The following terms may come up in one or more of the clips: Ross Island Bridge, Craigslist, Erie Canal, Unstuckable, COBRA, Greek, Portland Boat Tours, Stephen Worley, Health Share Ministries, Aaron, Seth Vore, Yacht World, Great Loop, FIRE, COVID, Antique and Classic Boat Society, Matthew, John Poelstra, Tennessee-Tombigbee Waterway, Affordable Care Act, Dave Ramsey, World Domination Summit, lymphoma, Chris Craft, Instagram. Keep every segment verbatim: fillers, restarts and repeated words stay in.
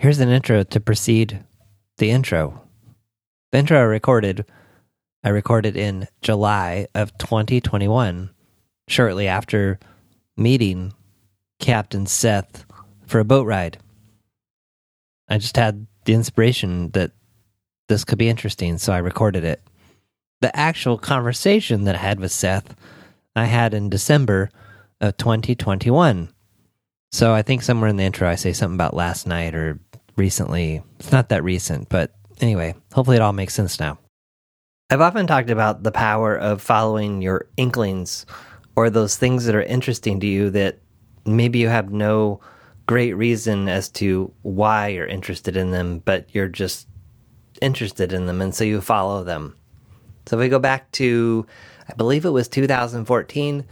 Here's an intro to precede the intro. The intro I recorded, I recorded in July of twenty twenty-one, shortly after meeting Captain Seth for a boat ride. I just had the inspiration that this could be interesting, so I recorded it. The actual conversation that I had with Seth, I had in December of twenty twenty-one. So I think somewhere in the intro I say something about last night or recently. It's not that recent, but anyway, hopefully it all makes sense now. I've often talked about the power of following your inklings or those things that are interesting to you that maybe you have no great reason as to why you're interested in them, but you're just interested in them, and so you follow them. So if we go back to, I believe it was two thousand fourteen,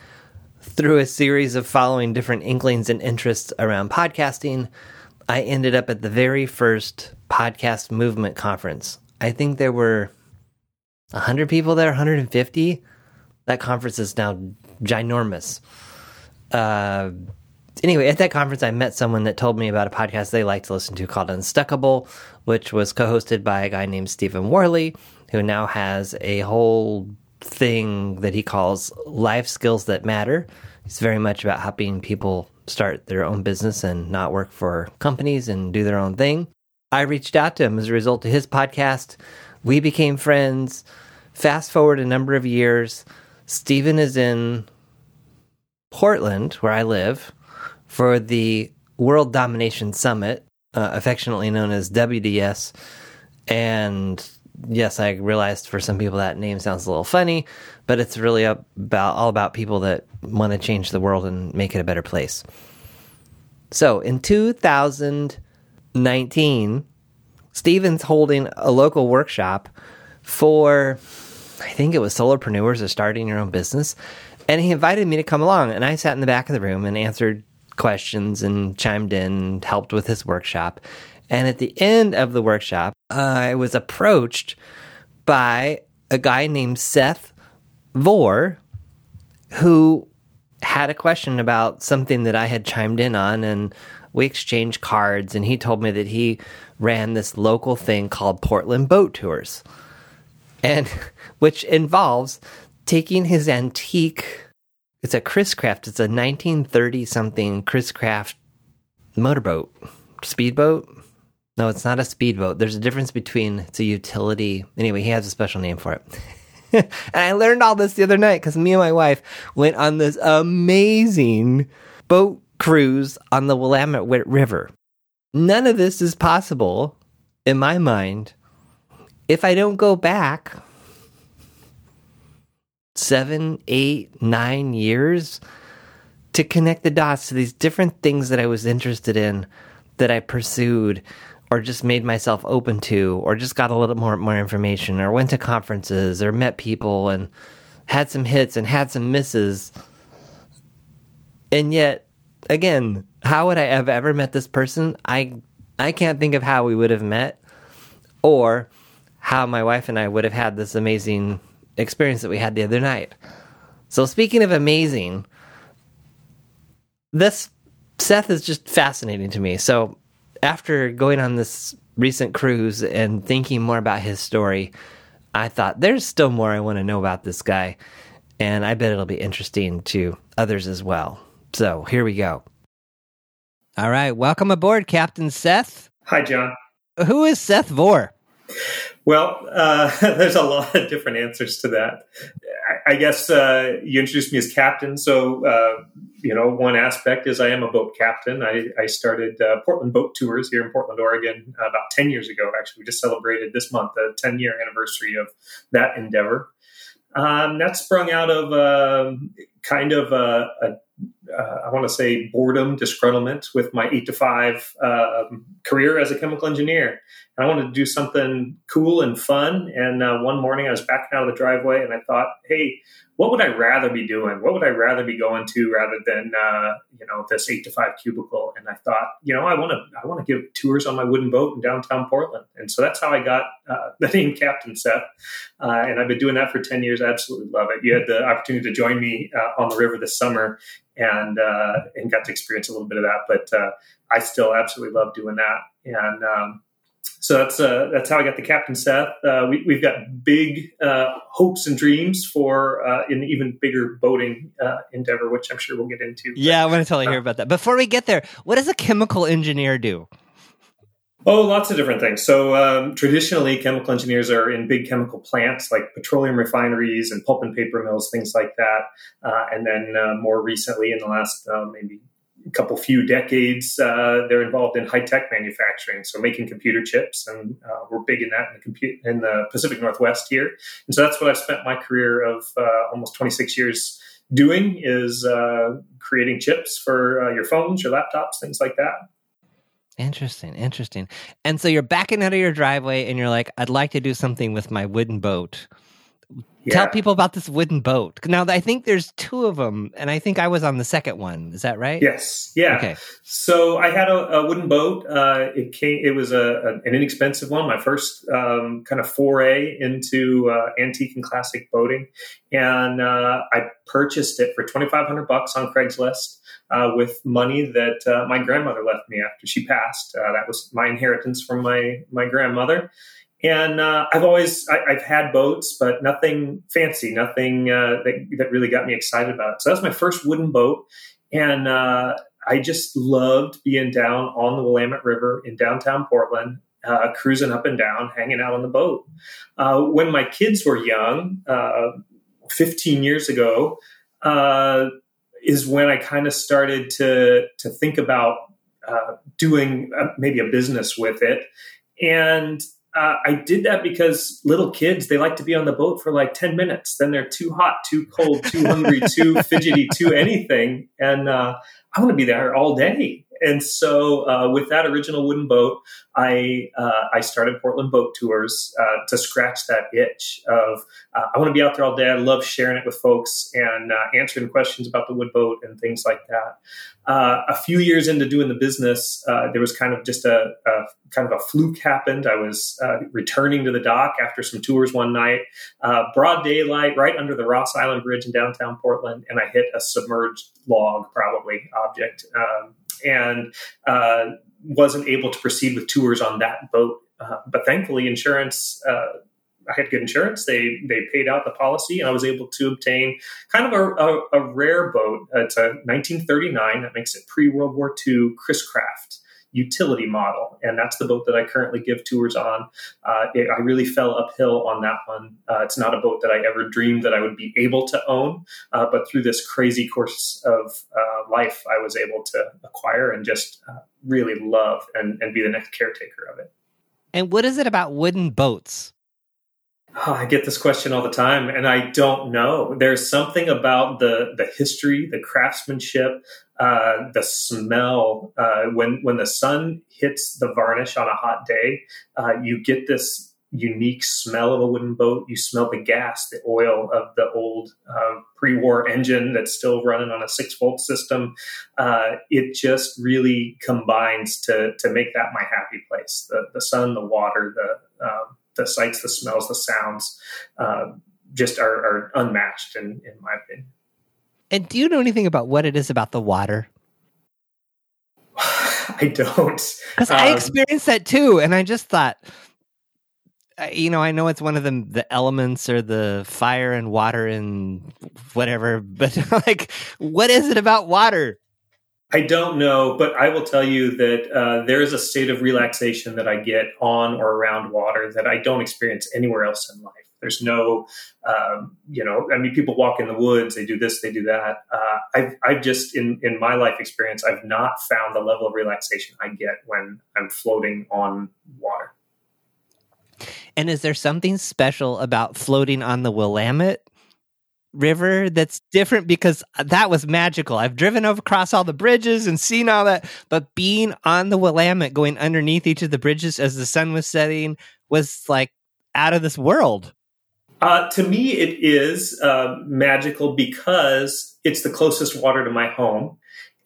through a series of following different inklings and interests around podcasting, I ended up at the very first podcast movement conference. I think there were one hundred people there, one hundred fifty. That conference is now ginormous. Uh, anyway, at that conference, I met someone that told me about a podcast they like to listen to called Unstuckable, which was co-hosted by a guy named Stephen Worley, who now has a whole thing that he calls Life Skills That Matter. It's very much about helping people start their own business and not work for companies and do their own thing. I reached out to him as a result of his podcast. We became friends. Fast forward a number of years. Stephen is in Portland, where I live, for the World Domination Summit, uh, affectionately known as W D S. And yes, I realized for some people that name sounds a little funny, but it's really about all about people that want to change the world and make it a better place. So in two thousand nineteen, Stephen's holding a local workshop for, I think it was solopreneurs or starting your own business, and he invited me to come along, and I sat in the back of the room and answered questions and chimed in and helped with his workshop. And at the end of the workshop, uh, I was approached by a guy named Seth Vore, who had a question about something that I had chimed in on, and we exchanged cards, and he told me that he ran this local thing called Portland Boat Tours, and which involves taking his antique, it's a Chris Craft, it's a nineteen thirty-something Chris Craft motorboat, speedboat. No, it's not a speedboat. There's a difference between it's a utility. Anyway, he has a special name for it. And I learned all this the other night because me and my wife went on this amazing boat cruise on the Willamette River. None of this is possible, in my mind, if I don't go back seven, eight, nine years to connect the dots to these different things that I was interested in, that I pursued, or just made myself open to, or just got a little more more information, or went to conferences, or met people, and had some hits and had some misses. And yet, again, how would I have ever met this person? I I can't think of how we would have met, or how my wife and I would have had this amazing experience that we had the other night. So speaking of amazing, this Seth is just fascinating to me. So after going on this recent cruise and thinking more about his story, I thought there's still more I want to know about this guy, and I bet it'll be interesting to others as well. So here we go. All right, welcome aboard, Captain Seth. Hi, John. Who is Seth Vore? Well, uh, there's a lot of different answers to that. I, I guess uh, you introduced me as captain, so uh, you know, one aspect is I am a boat captain. I, I started uh, Portland Boat Tours here in Portland, Oregon, uh, about ten years ago. Actually, we just celebrated this month the ten-year anniversary of that endeavor. Um, that sprung out of uh, kind of a, a Uh, I want to say boredom, disgruntlement with my eight to five uh, career as a chemical engineer. And I wanted to do something cool and fun. And uh, one morning I was backing out of the driveway and I thought, hey, what would I rather be doing? What would I rather be going to rather than, uh, you know, this eight to five cubicle? And I thought, you know, I want to I want to give tours on my wooden boat in downtown Portland. And so that's how I got uh, the name Captain Seth. Uh, and I've been doing that for ten years. I absolutely love it. You had the opportunity to join me uh, on the river this summer. And uh, and got to experience a little bit of that. But uh, I still absolutely love doing that. And um, so that's uh, that's how I got the Captain Seth. Uh, we, we've got big uh, hopes and dreams for uh, an even bigger boating uh, endeavor, which I'm sure we'll get into. Yeah, but, I want to totally uh, hear about that. Before we get there, what does a chemical engineer do? Oh, lots of different things. So um, traditionally, chemical engineers are in big chemical plants like petroleum refineries and pulp and paper mills, things like that. Uh, and then uh, more recently, in the last uh, maybe a couple few decades, uh, they're involved in high-tech manufacturing, so making computer chips. And uh, we're big in that in the, compute, in the Pacific Northwest here. And so that's what I've spent my career of uh, almost twenty-six years doing, is uh, creating chips for uh, your phones, your laptops, things like that. Interesting, interesting. And so you're backing out of your driveway and you're like, I'd like to do something with my wooden boat. Yeah. Tell people about this wooden boat. Now, I think there's two of them, and I think I was on the second one. Is that right? Yes. Yeah. Okay. So I had a, a wooden boat. Uh, it came. It was a, a an inexpensive one. My first um, kind of foray into uh, antique and classic boating, and uh, I purchased it for twenty-five hundred bucks on Craigslist uh, with money that uh, my grandmother left me after she passed. Uh, that was my inheritance from my my grandmother. And uh, I've always, I, I've had boats, but nothing fancy, nothing uh, that, that really got me excited about it. So that was my first wooden boat. And uh, I just loved being down on the Willamette River in downtown Portland, uh, cruising up and down, hanging out on the boat. Uh, when my kids were young, uh, fifteen years ago, uh, is when I kind of started to, to think about uh, doing uh, maybe a business with it. And Uh, I did that because little kids, they like to be on the boat for like ten minutes. Then they're too hot, too cold, too hungry, too fidgety, too anything. And uh, I want to be there all day. And so uh, with that original wooden boat, I uh, I started Portland Boat Tours uh, to scratch that itch of uh, I want to be out there all day. I love sharing it with folks and uh, answering questions about the wood boat and things like that. Uh, a few years into doing the business, uh, there was kind of just a, a kind of a fluke happened. I was uh, returning to the dock after some tours one night, uh, broad daylight, right under the Ross Island Bridge in downtown Portland, and I hit a submerged log, probably object. Um, and uh, wasn't able to proceed with tours on that boat. Uh, but thankfully, insurance, uh, I had good insurance. They they paid out the policy, and I was able to obtain kind of a, a, a rare boat. It's a nineteen thirty-nine, that makes it pre-World War Two, Chris Craft utility model. And that's the boat that I currently give tours on. Uh, it, I really fell uphill on that one. Uh, it's not a boat that I ever dreamed that I would be able to own. Uh, but through this crazy course of uh, life, I was able to acquire and just uh, really love and, and be the next caretaker of it. And what is it about wooden boats? Oh, I get this question all the time, and I don't know. There's something about the the history, the craftsmanship, uh, the smell. Uh, when when the sun hits the varnish on a hot day, uh, you get this unique smell of a wooden boat. You smell the gas, the oil of the old uh, pre-war engine that's still running on a six-volt system. Uh, it just really combines to to make that my happy place. The the sun, the water, the um, the sights, the smells, the sounds, uh, just are, are unmatched in, in my opinion. And do you know anything about what it is about the water? I don't. Because um, I experienced that too. And I just thought, you know, I know it's one of the, the elements or the fire and water and whatever, but like, what is it about water? I don't know, but I will tell you that uh, there is a state of relaxation that I get on or around water that I don't experience anywhere else in life. There's no, um, you know, I mean, people walk in the woods, they do this, they do that. Uh, I've, I've just, in, in my life experience, I've not found the level of relaxation I get when I'm floating on water. And is there something special about floating on the Willamette River that's different? Because that was magical. I've driven over across all the bridges and seen all that, but being on the Willamette, going underneath each of the bridges as the sun was setting, was like out of this world. Uh, to me, it is uh, magical because it's the closest water to my home.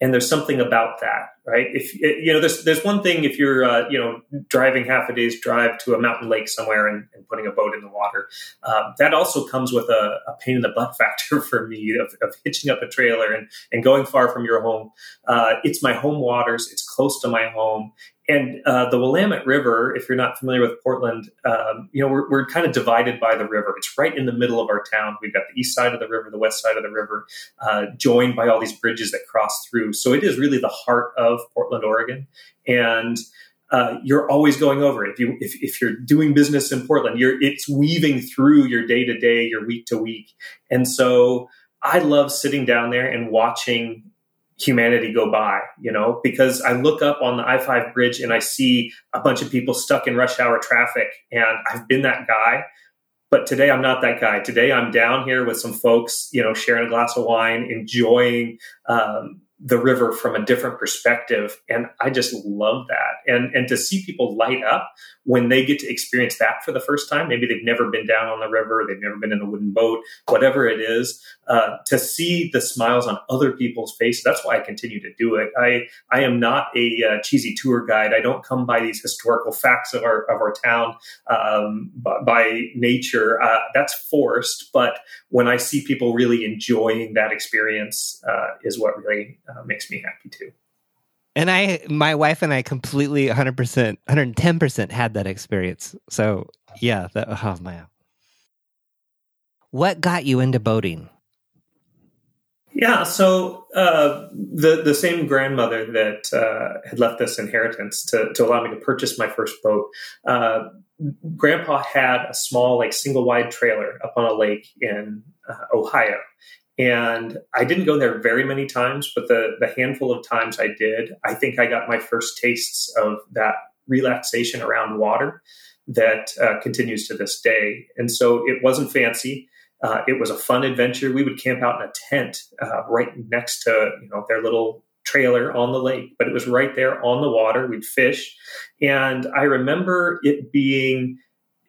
And there's something about that, right? If you know, there's there's one thing if you're uh, you know driving half a day's drive to a mountain lake somewhere and, and putting a boat in the water. Um, that also comes with a, a pain in the butt factor for me of, of hitching up a trailer and and going far from your home. Uh, it's my home waters. It's close to my home. And uh, the Willamette River, if you're not familiar with Portland, um, you know, we're, we're kind of divided by the river. It's right in the middle of our town. We've got the east side of the river, the west side of the river, uh, joined by all these bridges that cross through. So it is really the heart of Portland, Oregon. And uh, you're always going over it. If, you, if, if you're doing business in Portland, you're, it's weaving through your day-to-day, your week-to-week. And so I love sitting down there and watching humanity go by, you know, because I look up on the I five bridge and I see a bunch of people stuck in rush hour traffic. And I've been that guy, but today I'm not that guy. Today I'm down here with some folks, you know, sharing a glass of wine, enjoying um, the river from a different perspective. And I just love that. And, and to see people light up when they get to experience that for the first time, maybe they've never been down on the river, they've never been in a wooden boat, whatever it is, uh, to see the smiles on other people's faces. That's why I continue to do it. I, I am not a uh, cheesy tour guide. I don't come by these historical facts of our, of our town, um, by, by nature. Uh, that's forced, but when I see people really enjoying that experience, uh, is what really uh, makes me happy too. And I, my wife and I completely one hundred percent, one hundred ten percent had that experience. So yeah, that, oh man. What got you into boating? Yeah, so uh, the the same grandmother that uh, had left this inheritance to, to allow me to purchase my first boat, uh, Grandpa had a small, like single wide trailer up on a lake in uh, Ohio. And I didn't go there very many times, but the, the handful of times I did, I think I got my first tastes of that relaxation around water that uh, continues to this day. And so it wasn't fancy. Uh, it was a fun adventure. We would camp out in a tent uh, right next to, you know, their little trailer on the lake, but it was right there on the water. We'd fish. And I remember it being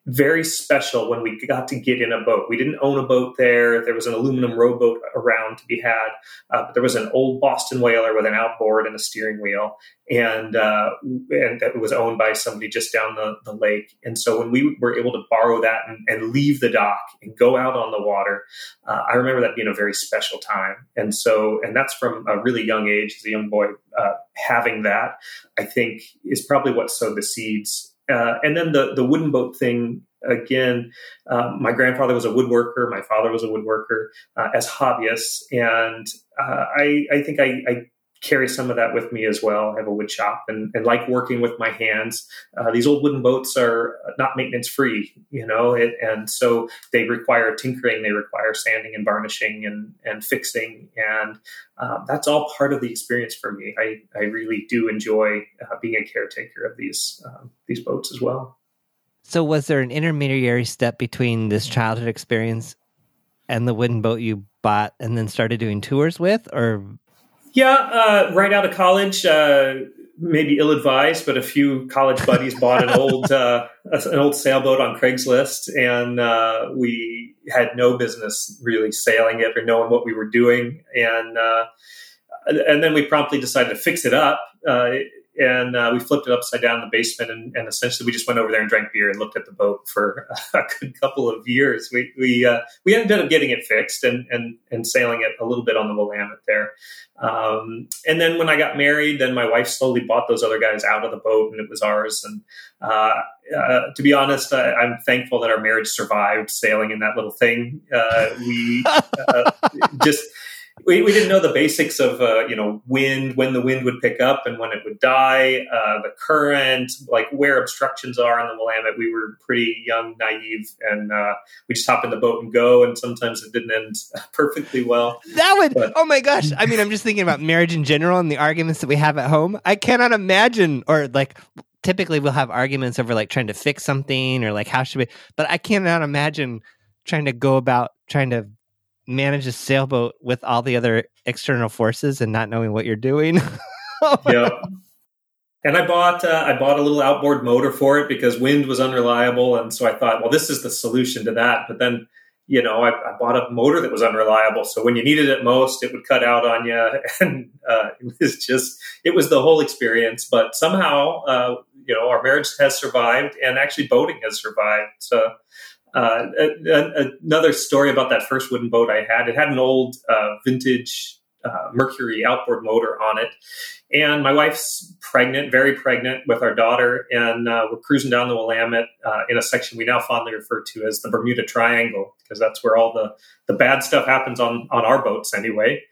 very special when we got to get in a boat. We didn't own a boat there. There was an aluminum rowboat around to be had. Uh, but there was an old Boston whaler with an outboard and a steering wheel, and uh, and that was owned by somebody just down the, the lake. And so when we were able to borrow that and, and leave the dock and go out on the water, uh, I remember that being a very special time. And so, and that's from a really young age, as a young boy, uh, having that, I think, is probably what sowed the seeds. Uh, and then the, the wooden boat thing, again, uh, my grandfather was a woodworker. My father was a woodworker uh, as hobbyists. And uh, I, I think I, I carry some of that with me as well. I have a wood shop and, and like working with my hands. Uh, these old wooden boats are not maintenance free, you know, it, and so they require tinkering. They require sanding and varnishing and, and fixing. And uh, that's all part of the experience for me. I, I really do enjoy uh, being a caretaker of these, um, these boats as well. So was there an intermediary step between this childhood experience and the wooden boat you bought and then started doing tours with, or... Yeah, uh, right out of college, uh, maybe ill-advised, but a few college buddies bought an old uh, an old sailboat on Craigslist, and uh, we had no business really sailing it or knowing what we were doing, and uh, and then we promptly decided to fix it up, uh, and uh, we flipped it upside down in the basement, and, and essentially we just went over there and drank beer and looked at the boat for a good couple of years. We we uh, we ended up getting it fixed and and and sailing it a little bit on the Willamette there. Um, and then when I got married, then my wife slowly bought those other guys out of the boat and it was ours. And, uh, uh to be honest, I, I'm thankful that our marriage survived sailing in that little thing. Uh, we, uh, just, we, we didn't know the basics of, uh, you know, wind, when the wind would pick up and when it would die, uh, the current, like where obstructions are on the Willamette. We were pretty young, naive, and, uh, we just hop in the boat and go. And sometimes it didn't end perfectly well. That would, but, oh my gosh. I mean, I'm just thinking about marriage in general and the arguments that we have at home. I cannot imagine, or like, typically we'll have arguments over like trying to fix something or like, how should we, but I cannot imagine trying to go about trying to manage a sailboat with all the other external forces and not knowing what you're doing. Oh, yeah. And I bought uh, I bought a little outboard motor for it because wind was unreliable, and so I thought, well, this is the solution to that. But then you know, I, I bought a motor that was unreliable. So when you needed it most, it would cut out on you. And uh, it was just, it was the whole experience. But somehow, uh, you know, our marriage has survived, and actually boating has survived. So uh, a, a, another story about that first wooden boat I had, it had an old uh, vintage uh, Mercury outboard motor on it. And my wife's pregnant, very pregnant with our daughter. And uh, we're cruising down the Willamette uh, in a section we now fondly refer to as the Bermuda Triangle, because that's where all the, the bad stuff happens on, on our boats anyway.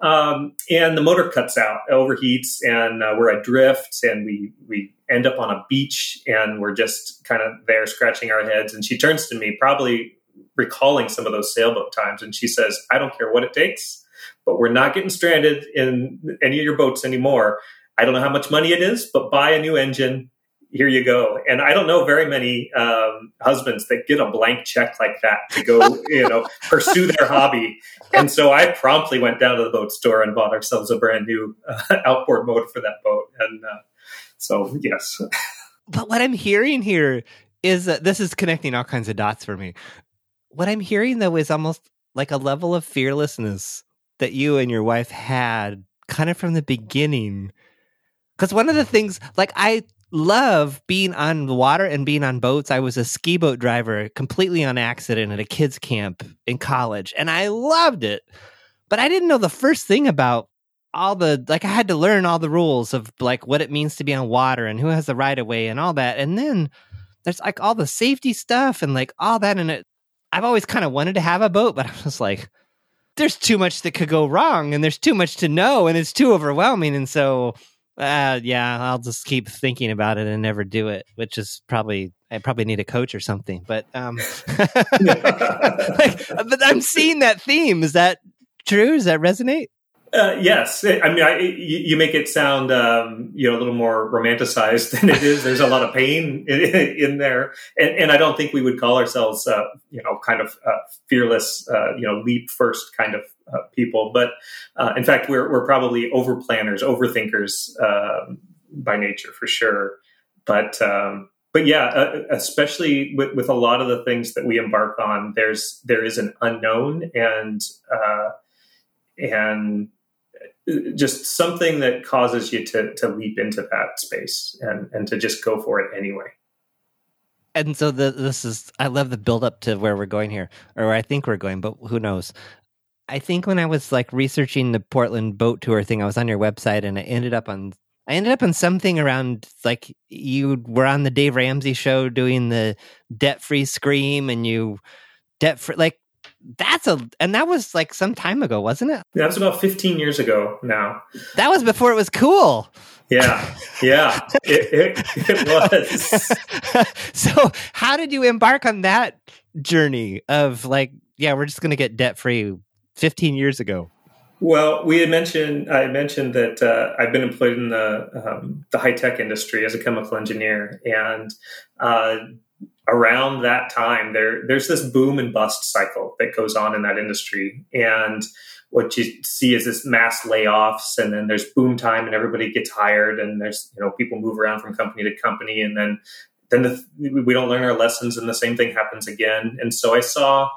Um, and the motor cuts out, overheats, and uh, we're adrift, and we, we end up on a beach, and we're just kind of there scratching our heads. And she turns to me, probably recalling some of those sailboat times, and she says, "I don't care what it takes, but we're not getting stranded in any of your boats anymore. I don't know how much money it is, but buy a new engine. Here you go." And I don't know very many um, husbands that get a blank check like that to go, you know, pursue their hobby. And so I promptly went down to the boat store and bought ourselves a brand new uh, outboard motor for that boat. And uh, so, yes. But what I'm hearing here is that this is connecting all kinds of dots for me. What I'm hearing, though, is almost like a level of fearlessness that you and your wife had kind of from the beginning. Because one of the things, like, I love being on the water and being on boats. I was a ski boat driver completely on accident at a kids' camp in college, and I loved it. But I didn't know the first thing about all the, like, I had to learn all the rules of, like, what it means to be on water and who has the right of way and all that. And then there's, like, all the safety stuff and, like, all that. And it, I've always kind of wanted to have a boat, but I'm just like, there's too much that could go wrong, and there's too much to know, and it's too overwhelming. And so, uh, yeah, I'll just keep thinking about it and never do it, which is probably, I probably need a coach or something. But, um, like, but I'm seeing that theme. Is that true? Does that resonate? Uh, yes. I mean, I, you make it sound, um, you know, a little more romanticized than it is. There's a lot of pain in, in there. And, and I don't think we would call ourselves, uh, you know, kind of uh, fearless, uh, you know, leap first kind of uh, people. But uh, in fact, we're, we're probably over planners, overthinkers uh, by nature, for sure. But um, but yeah, uh, especially with, with a lot of the things that we embark on, there's there is an unknown and uh, and just something that causes you to to leap into that space and, and to just go for it anyway. And so the, this is, I love the build up to where we're going here, or I think we're going, but who knows? I think when I was like researching the Portland Boat Tour thing, I was on your website and I ended up on, I ended up on something around like you were on the Dave Ramsey show doing the debt-free scream and you debt-free, like, That's a, and that was like some time ago, wasn't it? That was about fifteen years ago now. That was before it was cool. Yeah. Yeah. it, it, it was. So how did you embark on that journey of like, yeah, we're just going to get debt free fifteen years ago? Well, we had mentioned, I mentioned that uh, I've been employed in the, um, the high tech industry as a chemical engineer, and, uh, around that time, there there's this boom and bust cycle that goes on in that industry. And what you see is this mass layoffs, and then there's boom time and everybody gets hired, and there's, you know, people move around from company to company, and then then the, we don't learn our lessons and the same thing happens again. And so I saw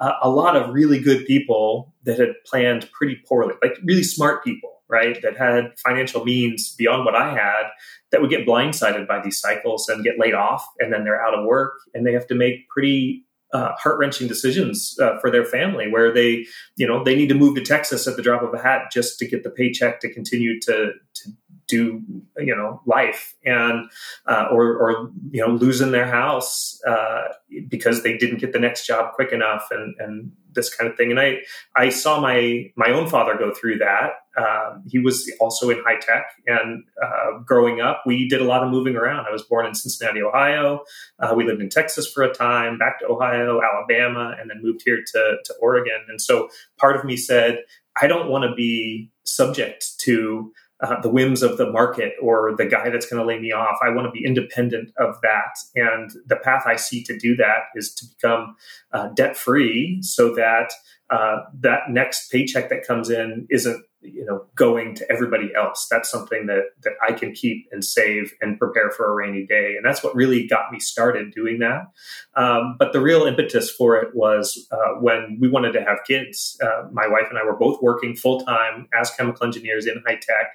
uh, a lot of really good people that had planned pretty poorly, like really smart people, right, that had financial means beyond what I had, that would get blindsided by these cycles and get laid off, and then they're out of work, and they have to make pretty uh, heart-wrenching decisions uh, for their family, where they, you know, they need to move to Texas at the drop of a hat just to get the paycheck to continue to, to do, you know, life, and uh, or, or, you know, losing their house uh, because they didn't get the next job quick enough, and and this kind of thing. And I, I saw my, my own father go through that. Um, he was also in high tech, and uh, growing up, we did a lot of moving around. I was born in Cincinnati, Ohio. Uh, we lived in Texas for a time, back to Ohio, Alabama, and then moved here to, to Oregon. And so part of me said, I don't want to be subject to uh, the whims of the market or the guy that's going to lay me off. I want to be independent of that. And the path I see to do that is to become uh, debt-free, so that uh, that next paycheck that comes in isn't, you know, going to everybody else. That's something that that I can keep and save and prepare for a rainy day. And that's what really got me started doing that. Um, but the real impetus for it was uh, when we wanted to have kids. Uh, my wife and I were both working full time as chemical engineers in high tech,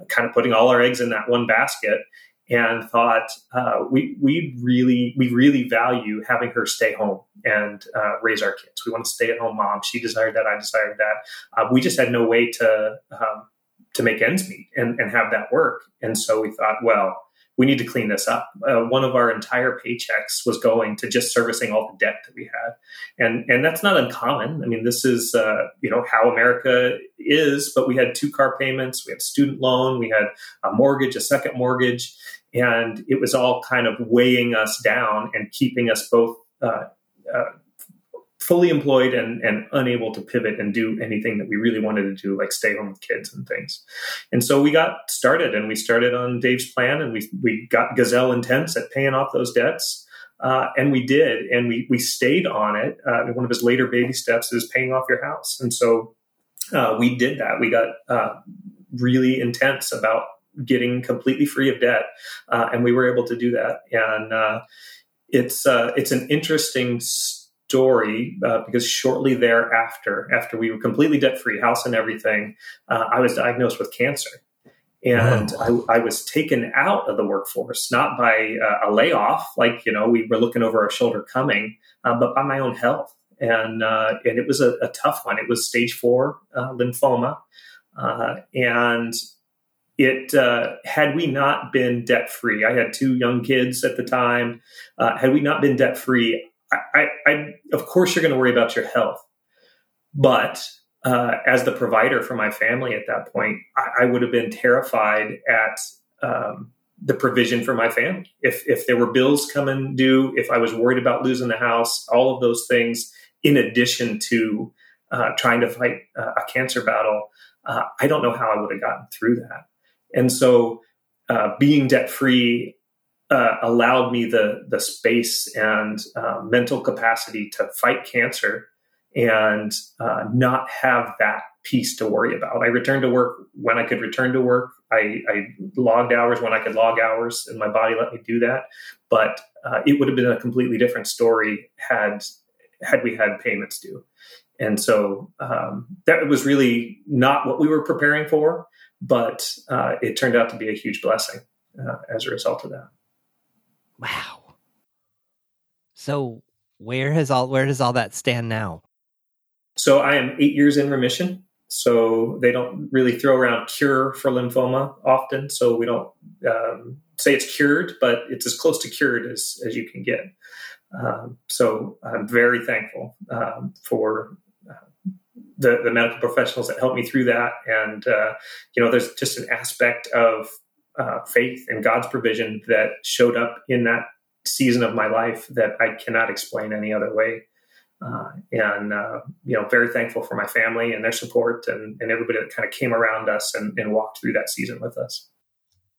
uh, kind of putting all our eggs in that one basket, and thought uh, we we really we really value having her stay home and uh, raise our kids. We want to stay at home mom. She desired that. I desired that. Uh, we just had no way to um, to make ends meet and, and have that work. And so we thought, well, we need to clean this up. Uh, one of our entire paychecks was going to just servicing all the debt that we had. And and that's not uncommon. I mean, this is, uh, you know, how America is, but we had two car payments, we had student loan, we had a mortgage, a second mortgage, and it was all kind of weighing us down and keeping us both uh, uh, fully employed and, and unable to pivot and do anything that we really wanted to do, like stay home with kids and things. And so we got started, and we started on Dave's plan, and we we got gazelle intense at paying off those debts. Uh, and we did, and we we stayed on it. Uh, one of his later baby steps is paying off your house. And so uh, we did that. We got uh, really intense about getting completely free of debt. Uh, and we were able to do that. And uh, it's uh, it's an interesting story. Story uh, because shortly thereafter, after we were completely debt-free, house and everything, uh, I was diagnosed with cancer, and oh. I, I was taken out of the workforce, not by uh, a layoff, like, you know, we were looking over our shoulder coming, uh, but by my own health, and uh, and it was a, a tough one. It was stage four uh, lymphoma, uh, and. It uh, had we not been debt-free, I had two young kids at the time. Uh, had we not been debt-free, I, I, I of course you're going to worry about your health, but uh, as the provider for my family at that point, I, I would have been terrified at um, the provision for my family. If if there were bills coming due, if I was worried about losing the house, all of those things, in addition to uh, trying to fight uh, a cancer battle, uh, I don't know how I would have gotten through that. And so uh, being debt-free uh, allowed me the the space and uh, mental capacity to fight cancer and uh, not have that piece to worry about. I returned to work when I could return to work. I, I logged hours when I could log hours, and my body let me do that. But uh, it would have been a completely different story had had we had payments due. And so um, that was really not what we were preparing for. But uh, it turned out to be a huge blessing uh, as a result of that. Wow. So where has all where does all that stand now? So I am eight years in remission. So they don't really throw around cure for lymphoma often. So we don't um, say it's cured, but it's as close to cured as, as you can get. Um, so I'm very thankful um, for The, the medical professionals that helped me through that. And, uh, you know, there's just an aspect of uh, faith and God's provision that showed up in that season of my life that I cannot explain any other way. Uh, and, uh, you know, very thankful for my family and their support and, and everybody that kind of came around us and, and walked through that season with us.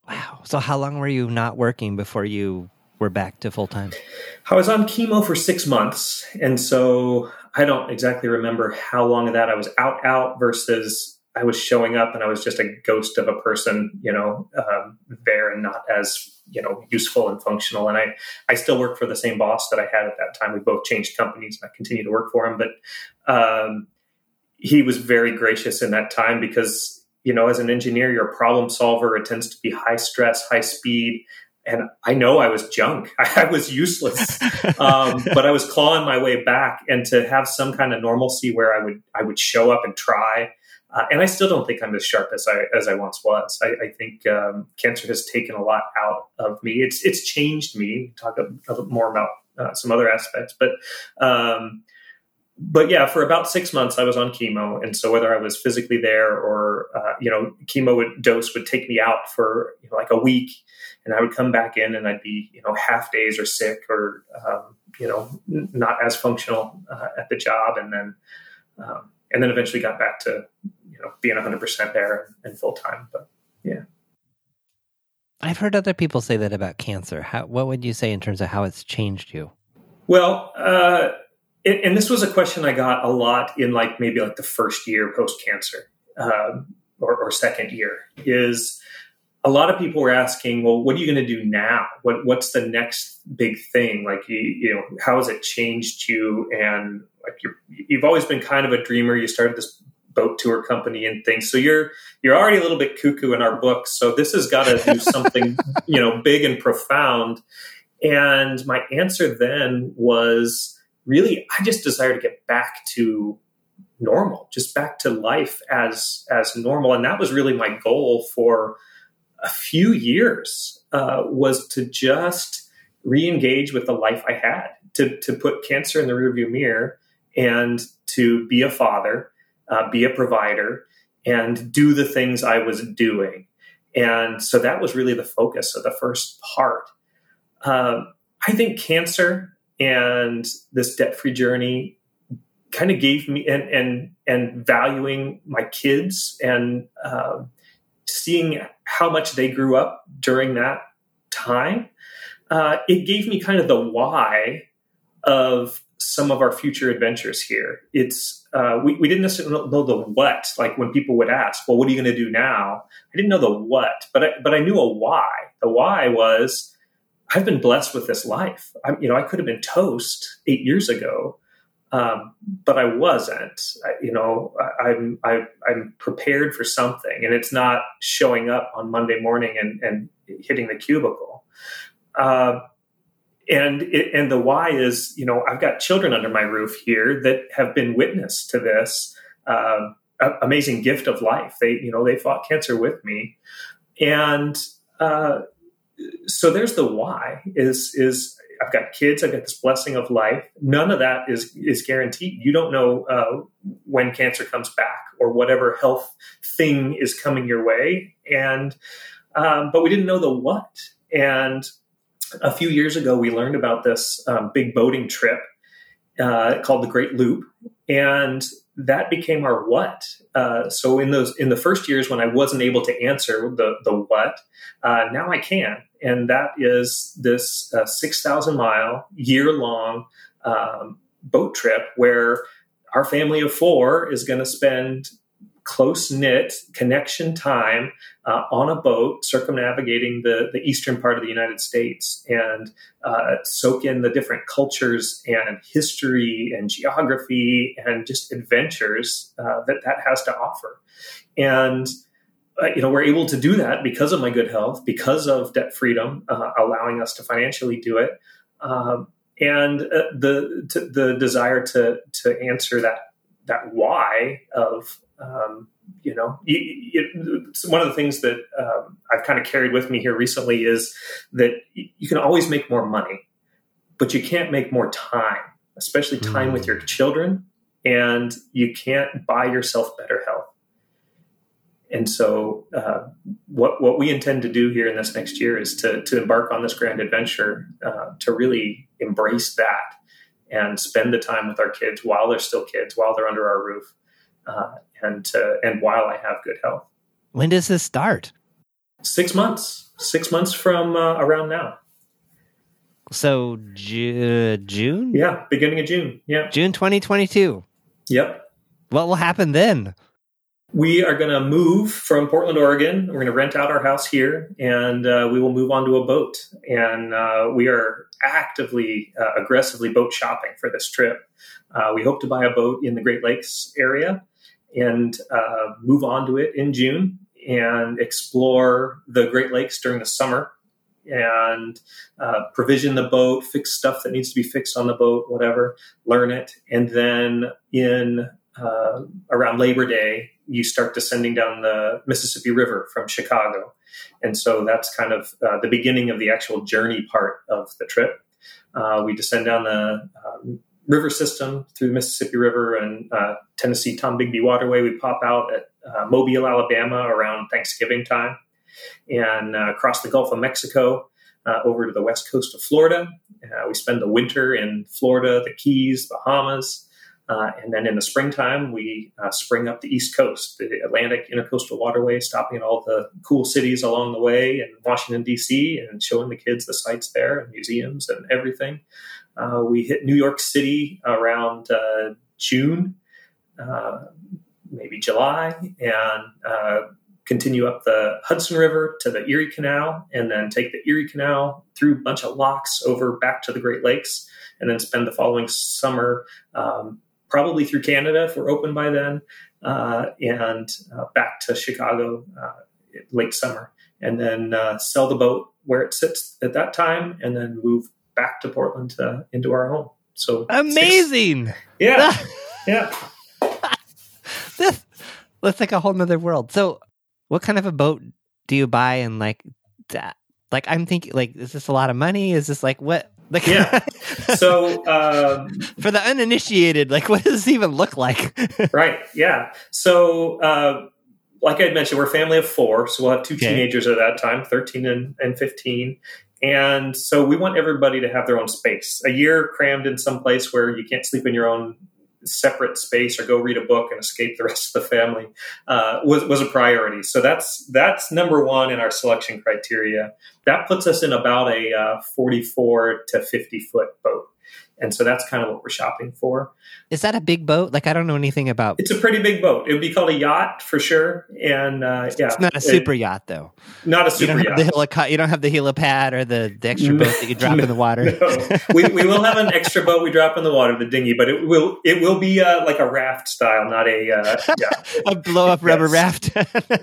Wow. So how long were you not working before you were back to full time? I was on chemo for six months. And so I don't exactly remember how long of that I was out, out versus I was showing up and I was just a ghost of a person, you know, um, there and not as, you know, useful and functional. And I, I still work for the same boss that I had at that time. We both changed companies and I continue to work for him, but um, he was very gracious in that time because, you know, as an engineer, you're a problem solver. It tends to be high stress, high speed. And I know I was junk. I was useless, um, but I was clawing my way back. And to have some kind of normalcy where I would I would show up and try. Uh, and I still don't think I'm as sharp as I as I once was. I, I think um, cancer has taken a lot out of me. It's it's changed me. Talk a, a bit more about uh, some other aspects, but. Um, But yeah, for about six months, I was on chemo. And so whether I was physically there or, uh, you know, chemo would, dose would take me out for you know, like a week, and I would come back in and I'd be, you know, half days or sick or, um, you know, n- not as functional uh, at the job. And then, um, and then eventually got back to, you know, being one hundred percent there and full time. But yeah. I've heard other people say that about cancer. How, what would you say in terms of how it's changed you? Well, uh, And, and this was a question I got a lot in like maybe like the first year post-cancer um, or, or second year is a lot of people were asking, well, what are you going to do now? What What's the next big thing? Like, you, you know, how has it changed you? And like you're, you've always been kind of a dreamer. You started this boat tour company and things. So you're, you're already a little bit cuckoo in our book. So this has got to do something, you know, big and profound. And my answer then was really, I just desire to get back to normal, just back to life as, as normal. And that was really my goal for a few years, uh, was to just re-engage with the life I had, to, to put cancer in the rearview mirror and to be a father, Uh, be a provider, and do the things I was doing. And so that was really the focus of the first part. Um, I think cancer and this debt-free journey kind of gave me, and and and valuing my kids and uh, seeing how much they grew up during that time, uh, it gave me kind of the why of some of our future adventures here. It's uh, we, we didn't necessarily know the what, like when people would ask, well, what are you going to do now? I didn't know the what, but I, but I knew a why. The why was I've been blessed with this life. I'm, you know, I could have been toast eight years ago, um, but I wasn't. I, you know, I, I'm I, I'm prepared for something, and it's not showing up on Monday morning and, and hitting the cubicle. Uh, And it, and the why is, you know, I've got children under my roof here that have been witness to this uh, amazing gift of life. They, you know, they fought cancer with me. And uh, so there's the why is, is I've got kids, I've got this blessing of life. None of that is, is guaranteed. You don't know uh, when cancer comes back or whatever health thing is coming your way. And, um, but we didn't know the what. And a few years ago, we learned about this um, big boating trip uh, called the Great Loop, and that became our what. Uh, so in those in the first years when I wasn't able to answer the the what, uh, now I can, and that is this uh, six thousand mile year-long um, boat trip where our family of four is going to spend close-knit connection time uh, on a boat, circumnavigating the, the eastern part of the United States, and uh, soak in the different cultures and history and geography and just adventures uh, that that has to offer. And, uh, you know, we're able to do that because of my good health, because of debt freedom, uh, allowing us to financially do it, um, and uh, the to, the desire to to answer that that why of Um, you know, you, you, one of the things that um, I've kind of carried with me here recently is that you can always make more money, but you can't make more time, especially time mm. with your children, and you can't buy yourself better health. And so uh, what what we intend to do here in this next year is to, to embark on this grand adventure, uh, to really embrace that and spend the time with our kids while they're still kids, while they're under our roof. Uh, and to, and while I have good health. When does this start? Six months. Six months from uh, around now. So ju- June? Yeah, beginning of June. Yeah, June twenty twenty-two. Yep. What will happen then? We are going to move from Portland, Oregon. We're going to rent out our house here, and uh, we will move onto a boat. And uh, we are actively, uh, aggressively boat shopping for this trip. Uh, we hope to buy a boat in the Great Lakes area and uh, move on to it in June and explore the Great Lakes during the summer and uh, provision the boat, fix stuff that needs to be fixed on the boat, whatever, learn it. And then in uh, around Labor Day, you start descending down the Mississippi River from Chicago. And so that's kind of uh, the beginning of the actual journey part of the trip. Uh, we descend down the uh, river system through the Mississippi River and uh, Tennessee-Tombigbee Waterway. We pop out at uh, Mobile, Alabama around Thanksgiving time and uh, cross the Gulf of Mexico uh, over to the west coast of Florida. Uh, we spend the winter in Florida, the Keys, Bahamas, Uh, and then in the springtime, we uh, spring up the East Coast, the Atlantic Intercoastal Waterway, stopping at all the cool cities along the way in Washington, D C, and showing the kids the sights there and museums and everything. Uh, we hit New York City around uh, June, uh, maybe July, and uh, continue up the Hudson River to the Erie Canal, and then take the Erie Canal through a bunch of locks over back to the Great Lakes, and then spend the following summer um, probably through Canada if we're open by then, uh, and uh, back to Chicago uh, late summer, and then uh, sell the boat where it sits at that time, and then move back to Portland uh, into our home. So amazing! Six, yeah, yeah. This looks like a whole nother world. So, what kind of a boat do you buy? And like, that, like I'm thinking, like, is this a lot of money? Is this like what? Like, yeah. So um, for the uninitiated, like, what does this even look like? Right. Yeah. So uh, like I mentioned, we're a family of four. So we'll have two okay. teenagers at that time, thirteen and, and fifteen. And so we want everybody to have their own space. A year crammed in some place where you can't sleep in your own separate space or go read a book and escape the rest of the family uh, was, was a priority. So that's, that's number one in our selection criteria. That puts us in about a uh, forty-four to fifty foot boat. And so that's kind of what we're shopping for. Is that a big boat? Like, I don't know anything about... It's a pretty big boat. It would be called a yacht for sure. And uh, yeah. It's not a super it, yacht though. Not a super you yacht. The helico- you don't have the helipad or the, the extra boat that you drop no, in the water. No. we, we will have an extra boat we drop in the water, the dinghy, but it will it will be uh, like a raft style, not a... Uh, yeah. a blow-up rubber raft.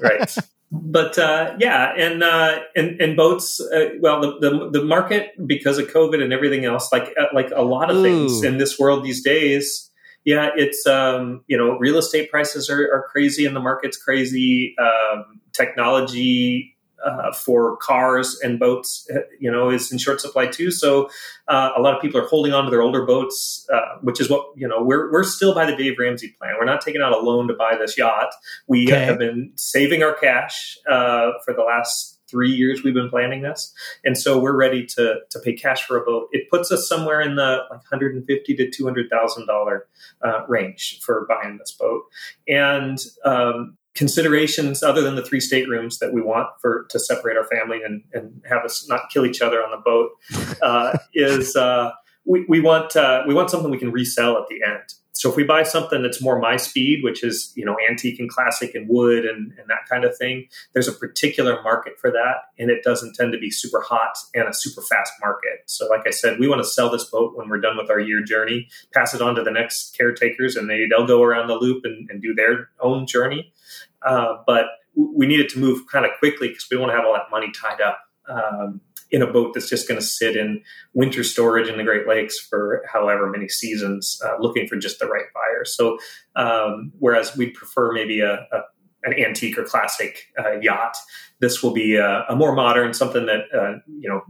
Right. But uh, yeah, and, uh, and and boats. Uh, well, the, the the market because of COVID and everything else, like like a lot of Ooh. things in this world these days. Yeah, it's um, you know, real estate prices are, are crazy and the market's crazy. Um, technology uh, for cars and boats, you know, is in short supply too. So uh, a lot of people are holding on to their older boats, uh, which is what you know. We're we're still by the Dave Ramsey plan. We're not taking out a loan to buy this yacht. We okay. have been saving our cash uh, for the last three years we've been planning this. And so we're ready to to pay cash for a boat. It puts us somewhere in the like one hundred fifty thousand dollars to two hundred thousand dollars uh, range for buying this boat. And um, considerations other than the three staterooms that we want for to separate our family and, and have us not kill each other on the boat uh, is uh, we, we want uh, we want something we can resell at the end. So if we buy something that's more my speed, which is, you know, antique and classic and wood and, and that kind of thing, there's a particular market for that. And it doesn't tend to be super hot and a super fast market. So like I said, we want to sell this boat when we're done with our year journey, pass it on to the next caretakers, and they, they'll go around the loop and, and do their own journey. Uh, but we need it to move kind of quickly because we don't want to have all that money tied up um, in a boat that's just going to sit in winter storage in the Great Lakes for however many seasons, uh, looking for just the right buyer. So, um, whereas we'd prefer maybe a, a an antique or classic uh, yacht, this will be a, a more modern, something that uh, you know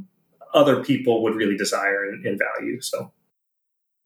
other people would really desire and, and value. So.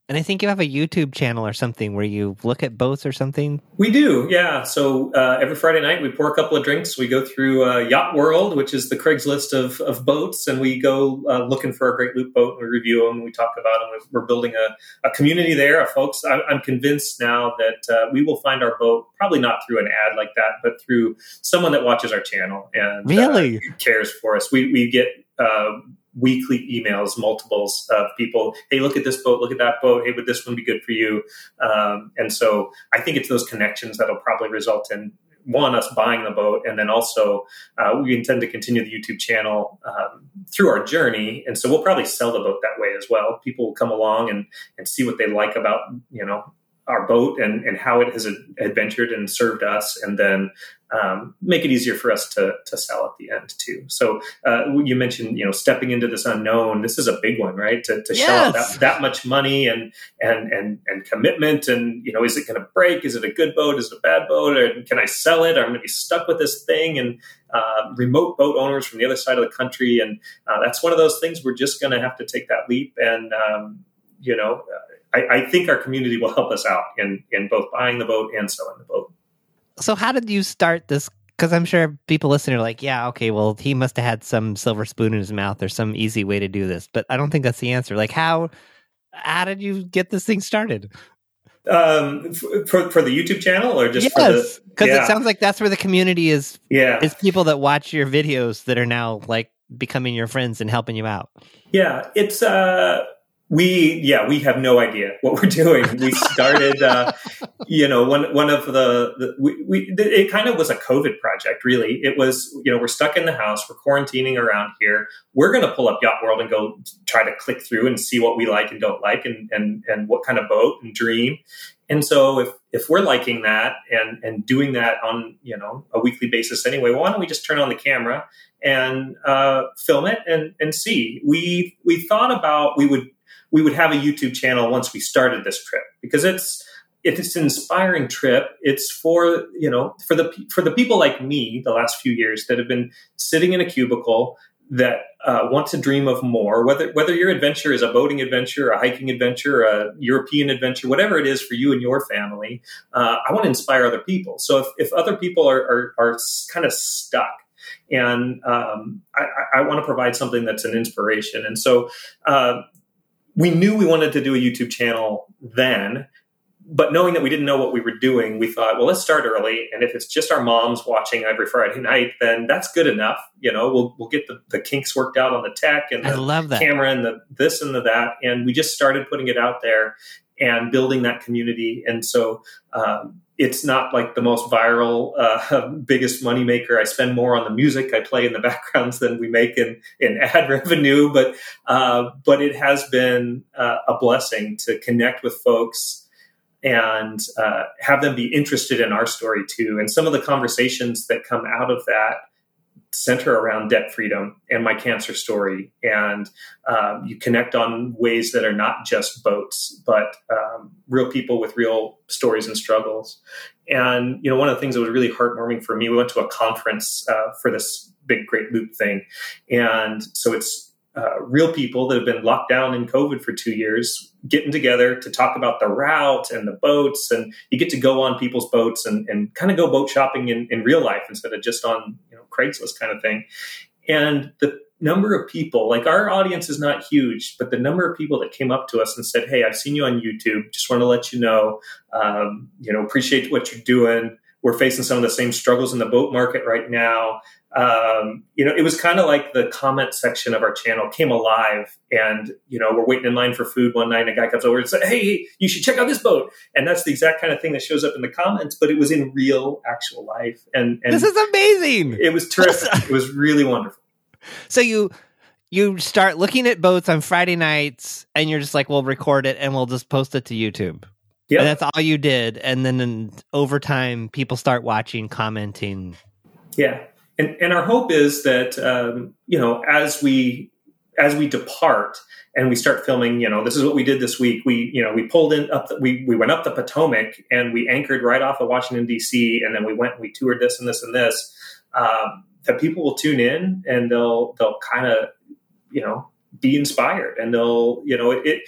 And I think you have a YouTube channel or something where you look at boats or something. We do, yeah. So uh, every Friday night we pour a couple of drinks. We go through uh, Yacht World, which is the Craigslist of, of boats, and we go uh, looking for a Great Loop boat. And we review them. And we talk about them. We're building a, a community there, of folks. I'm, I'm convinced now that uh, we will find our boat, probably not through an ad like that, but through someone that watches our channel and really? uh, cares for us. We we get. Uh, weekly emails, multiples of people, hey, look at this boat, look at that boat, hey, would this one be good for you? Um, and so I think it's those connections that'll probably result in, one, us buying the boat, and then also uh, we intend to continue the YouTube channel um, through our journey, and so we'll probably sell the boat that way as well. People will come along and, and see what they like about, you know, our boat and, and how it has adventured and served us, and then um, make it easier for us to, to sell at the end too. So uh, you mentioned, you know, stepping into this unknown. This is a big one, right? To, to yes. shell out that, that much money and, and, and, and commitment. And, you know, is it going to break? Is it a good boat? Is it a bad boat? Or can I sell it? I'm going to be stuck with this thing and uh, remote boat owners from the other side of the country. And uh, that's one of those things. We're just going to have to take that leap. And, um, you know, uh, I, I think our community will help us out in, in both buying the boat and selling the boat. So how did you start this? Because I'm sure people listening are like, yeah, okay, well, he must have had some silver spoon in his mouth or some easy way to do this. But I don't think that's the answer. Like, how, how did you get this thing started? Um, for, for the YouTube channel or just yes, because yeah. It sounds like that's where the community is. Yeah, it's people that watch your videos that are now like becoming your friends and helping you out. Yeah, it's uh, we yeah we have no idea what we're doing. We started, uh, you know, one one of the, the we, we it kind of was a COVID project. Really, it was you know we're stuck in the house, we're quarantining around here. We're going to pull up Yacht World and go try to click through and see what we like and don't like and and and what kind of boat and dream. And so if, if we're liking that and, and doing that on, you know, a weekly basis anyway, well, why don't we just turn on the camera and uh, film it and, and see. We we thought about we would we would have a YouTube channel once we started this trip because it's it's an inspiring trip. It's for, you know, for the for the people like me the last few years that have been sitting in a cubicle that uh, want to dream of more, whether whether your adventure is a boating adventure, a hiking adventure, a European adventure, whatever it is for you and your family, uh, I want to inspire other people. So if, if other people are, are, are kind of stuck and um, I, I want to provide something that's an inspiration. And so uh, we knew we wanted to do a YouTube channel then, but knowing that we didn't know what we were doing, we thought, well, let's start early. And if it's just our moms watching every Friday night, then that's good enough. You know, we'll we'll get the, the kinks worked out on the tech and the camera and the this and the that. And we just started putting it out there and building that community. And so um, it's not like the most viral, uh, biggest moneymaker. I spend more on the music I play in the backgrounds than we make in, in ad revenue. But, uh, but it has been uh, a blessing to connect with folks and uh, have them be interested in our story too. And some of the conversations that come out of that center around debt freedom and my cancer story. And um, you connect on ways that are not just boats, but um, real people with real stories and struggles. And, you know, one of the things that was really heartwarming for me, we went to a conference uh, for this big Great Loop thing. And so it's Uh, real people that have been locked down in COVID for two years, getting together to talk about the route and the boats. And you get to go on people's boats and, and kind of go boat shopping in, in real life instead of just on you know, Craigslist kind of thing. And the number of people, like our audience is not huge, but the number of people that came up to us and said, hey, I've seen you on YouTube. Just want to let you know, um, you know, appreciate what you're doing. We're facing some of the same struggles in the boat market right now. Um, you know, it was kind of like the comment section of our channel came alive and, you know, we're waiting in line for food one night and a guy comes over and says, hey, you should check out this boat. And that's the exact kind of thing that shows up in the comments, but it was in real actual life. And, and this is amazing. It was terrific. It was really wonderful. So you, you start looking at boats on Friday nights and you're just like, we'll record it and we'll just post it to YouTube. Yeah, that's all you did. And then in, over time, people start watching, commenting. Yeah. And and our hope is that, um, you know, as we as we depart and we start filming, you know, this is what we did this week. We, you know, we pulled in up, the, we, we went up the Potomac and we anchored right off of Washington, D C. And then we went and we toured this and this and this. Um, that people will tune in and they'll they'll kind of, you know, be inspired and they'll, you know, it, it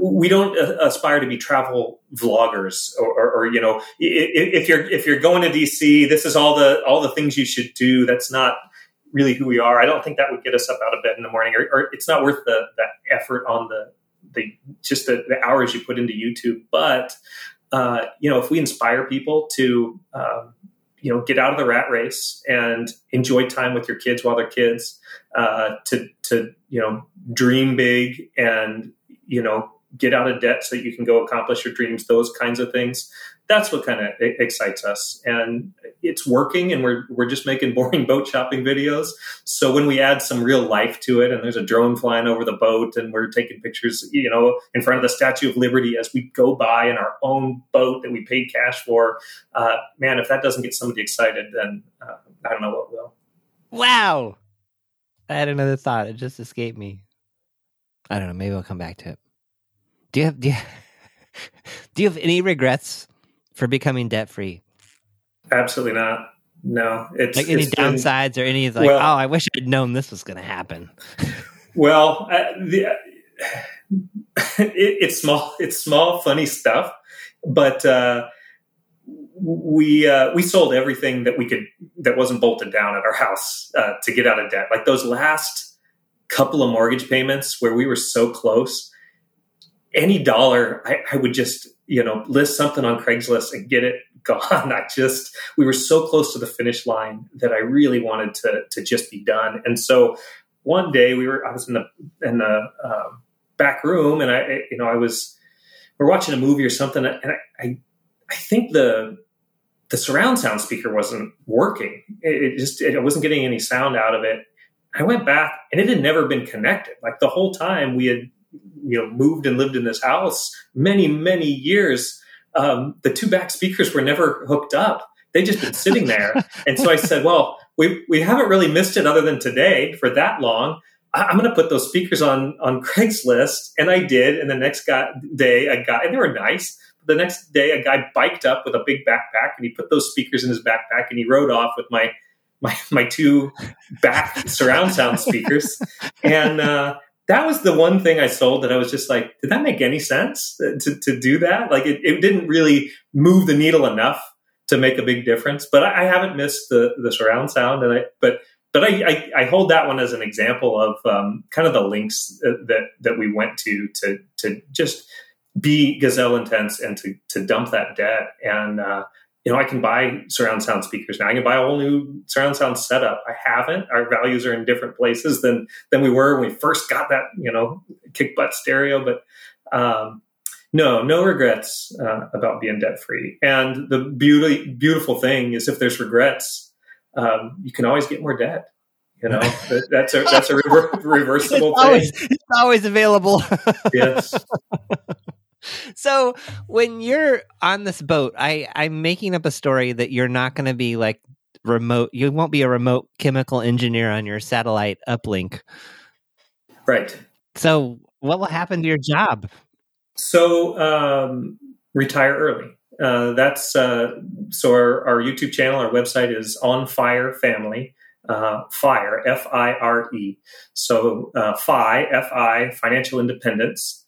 we don't aspire to be travel vloggers or, or, or you know, if you're, if you're going to D C, this is all the, all the things you should do. That's not really who we are. I don't think that would get us up out of bed in the morning or, or it's not worth the, the effort on the, the, just the, the hours you put into YouTube. But, uh, you know, if we inspire people to, um, you know, get out of the rat race and enjoy time with your kids while they're kids, uh, to, to, you know, dream big and, you know, get out of debt so that you can go accomplish your dreams, those kinds of things. That's what kind of excites us. And it's working and we're, we're just making boring boat shopping videos. So when we add some real life to it and there's a drone flying over the boat and we're taking pictures, you know, in front of the Statue of Liberty as we go by in our own boat that we paid cash for, uh, man, if that doesn't get somebody excited, then uh, I don't know what will. Wow. I had another thought. It just escaped me. I don't know. Maybe I'll come back to it. Do you have, do you, do you have any regrets for becoming debt-free? Absolutely not. No. It's like any it's downsides been, or any like, well, oh, I wish I'd known this was going to happen. Well, I, the, it, it's small, it's small, funny stuff, but, uh, We uh, we sold everything that we could that wasn't bolted down at our house uh, to get out of debt. Like those last couple of mortgage payments where we were so close, any dollar, I, I would just, you know, list something on Craigslist and get it gone. I just, we were so close to the finish line that I really wanted to to just be done. And so one day we were, I was in the, in the uh, back room and I, you know, I was, we're watching a movie or something. And I, I, I think the, the surround sound speaker wasn't working. It, it just, it, I wasn't getting any sound out of it. I went back and it had never been connected. Like the whole time we had, you know, moved and lived in this house many, many years. Um, the two back speakers were never hooked up. They just been sitting there. And so I said, well, we we haven't really missed it other than today for that long. I, I'm going to put those speakers on, on Craigslist. And I did. And the next guy, day, a guy, and they were nice. The next day, a guy biked up with a big backpack and he put those speakers in his backpack and he rode off with my, my, my two back surround sound speakers. And, uh, that was the one thing I sold that I was just like, did that make any sense to, to do that? Like it, it didn't really move the needle enough to make a big difference, but I, I haven't missed the, the surround sound. And I, but, but I, I, I hold that one as an example of um, kind of the links that, that we went to, to, to just be gazelle intense and to, to dump that debt. And, uh, you know, I can buy surround sound speakers now. I can buy a whole new surround sound setup. I haven't. Our values are in different places than than we were when we first got that, you know, kick butt stereo. But um, no, no regrets uh, about being debt free. And the beauty, beautiful thing is, if there's regrets, um, you can always get more debt. You know, that's a that's a rever- reversible it's always, thing. It's always available. Yes. So when you're on this boat, I, I'm making up a story that you're not going to be like remote. You won't be a remote chemical engineer on your satellite uplink. Right. So what will happen to your job? So um, retire early. Uh, that's uh, so our, our YouTube channel, our website is On Fire Family. Uh, FIRE, F I R E. So uh, F I, F I, financial independence.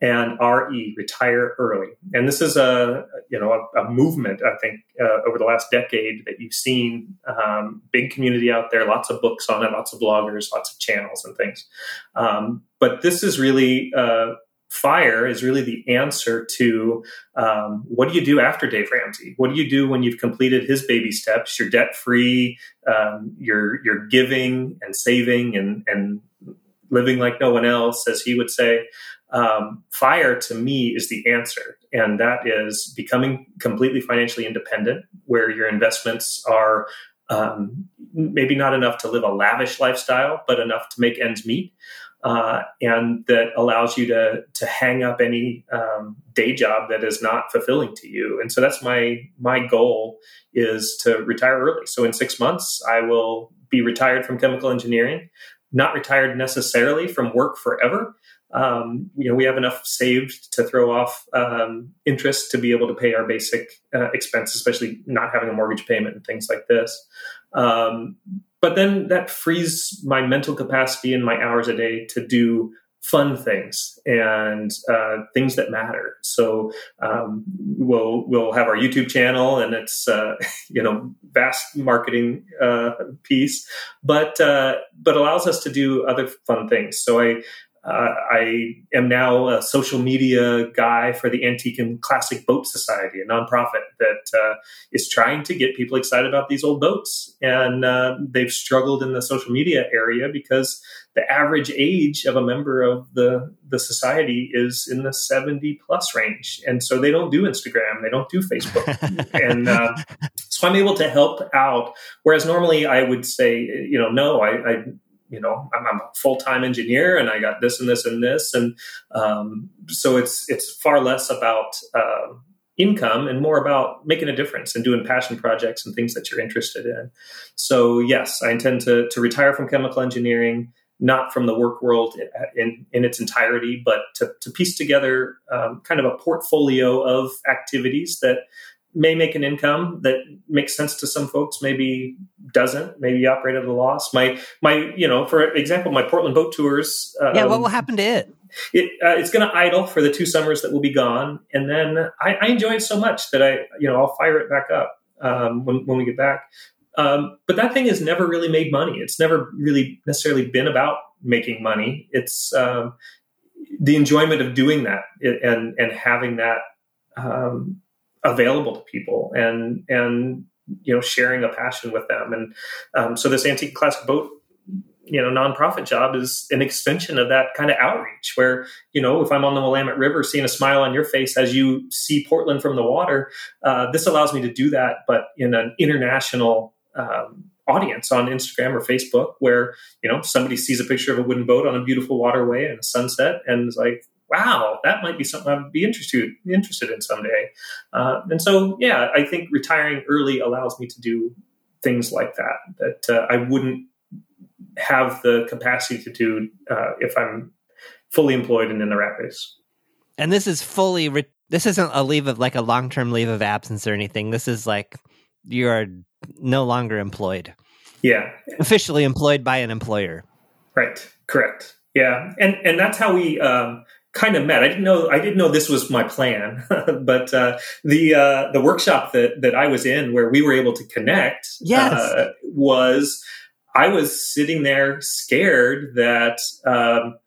And R E, retire early. And this is a, you know, a, a movement, I think, uh, over the last decade that you've seen, um, big community out there, lots of books on it, lots of bloggers, lots of channels and things. Um, but this is really, uh, FIRE is really the answer to, um, what do you do after Dave Ramsey? What do you do when you've completed his baby steps? You're debt free, um, you're, you're giving and saving and, and living like no one else, as he would say. Um, FIRE to me is the answer. And that is becoming completely financially independent, where your investments are um, maybe not enough to live a lavish lifestyle, but enough to make ends meet. Uh, and that allows you to, to hang up any um, day job that is not fulfilling to you. And so that's my, my goal is to retire early. So in six months, I will be retired from chemical engineering, not retired necessarily from work forever. Um, you know, we have enough saved to throw off um, interest to be able to pay our basic uh, expenses, especially not having a mortgage payment and things like this. Um, but then that frees my mental capacity and my hours a day to do fun things and uh, things that matter. So um, we'll we'll have our YouTube channel and it's uh, you know vast marketing uh, piece, but uh, but allows us to do other fun things. So I. Uh, I am now a social media guy for the Antique and Classic Boat Society, a nonprofit that uh, is trying to get people excited about these old boats. And uh, they've struggled in the social media area because the average age of a member of the, the society is in the seventy plus range. And so they don't do Instagram. They don't do Facebook. and uh, so I'm able to help out. Whereas normally I would say, you know, no, I, I You know, I'm, I'm a full-time engineer and I got this and this and this. And um, so it's it's far less about uh, income and more about making a difference and doing passion projects and things that you're interested in. So, yes, I intend to to retire from chemical engineering, not from the work world in in, in its entirety, but to, to piece together um, kind of a portfolio of activities that may make an income that makes sense to some folks, maybe doesn't, maybe operate at a loss. My, my, you know, for example, my Portland Boat Tours. Um, yeah, what will happen to it? It uh, it's going to idle for the two summers that will be gone. And then I, I enjoy it so much that I, you know, I'll fire it back up um, when, when we get back. Um, but that thing has never really made money. It's never really necessarily been about making money. It's, um, the enjoyment of doing that and and having that um, available to people and and you know sharing a passion with them. And um, so this Antique Classic Boat you know nonprofit job is an extension of that kind of outreach, where you know if I'm on the Willamette River seeing a smile on your face as you see Portland from the water, uh, this allows me to do that, but in an international um, audience on Instagram or Facebook, where you know somebody sees a picture of a wooden boat on a beautiful waterway and a sunset and is like, wow, that might be something I'd be interested interested in someday. Uh, and so, yeah, I think retiring early allows me to do things like that that uh, I wouldn't have the capacity to do uh, if I'm fully employed and in the rat race. And this is fully. Re- this isn't a leave of like a long term leave of absence or anything. This is like you are no longer employed. Yeah, officially employed by an employer. Right. Correct. Yeah, and and that's how we. Um, Kind of met. I didn't know. I didn't know this was my plan. But uh, the uh, the workshop that that I was in, where we were able to connect, yes. uh, was I was sitting there scared that um,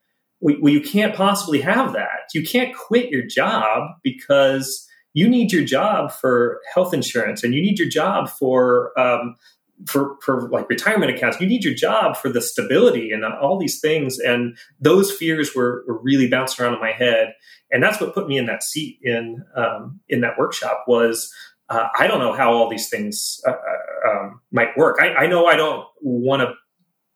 we, we, you can't possibly have that. You can't quit your job because you need your job for health insurance, and you need your job for. Um, For, for like retirement accounts, you need your job for the stability and all these things. And those fears were, were really bouncing around in my head. And that's what put me in that seat in, um, in that workshop was, uh, I don't know how all these things uh, um, might work. I, I know I don't want to